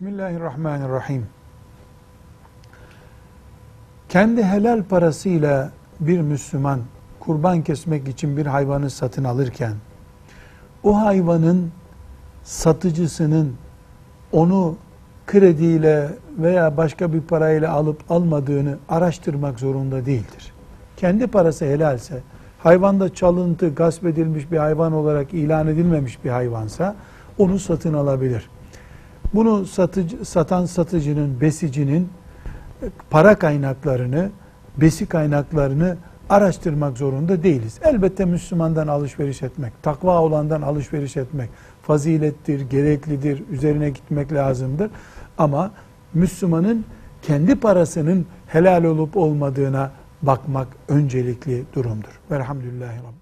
Bismillahirrahmanirrahim. Kendi helal parasıyla bir Müslüman kurban kesmek için bir hayvanı satın alırken, o hayvanın satıcısının onu krediyle veya başka bir parayla alıp almadığını araştırmak zorunda değildir. Kendi parası helalse, hayvanda çalıntı, gasp edilmiş bir hayvan olarak ilan edilmemiş bir hayvansa onu satın alabilir. Bunu satan satıcının, besicinin para kaynaklarını, besi kaynaklarını araştırmak zorunda değiliz. Elbette Müslümandan alışveriş etmek, takva olandan alışveriş etmek fazilettir, gereklidir, üzerine gitmek lazımdır. Ama Müslümanın kendi parasının helal olup olmadığına bakmak öncelikli durumdur. Velhamdülillahi Rabbil Alemin.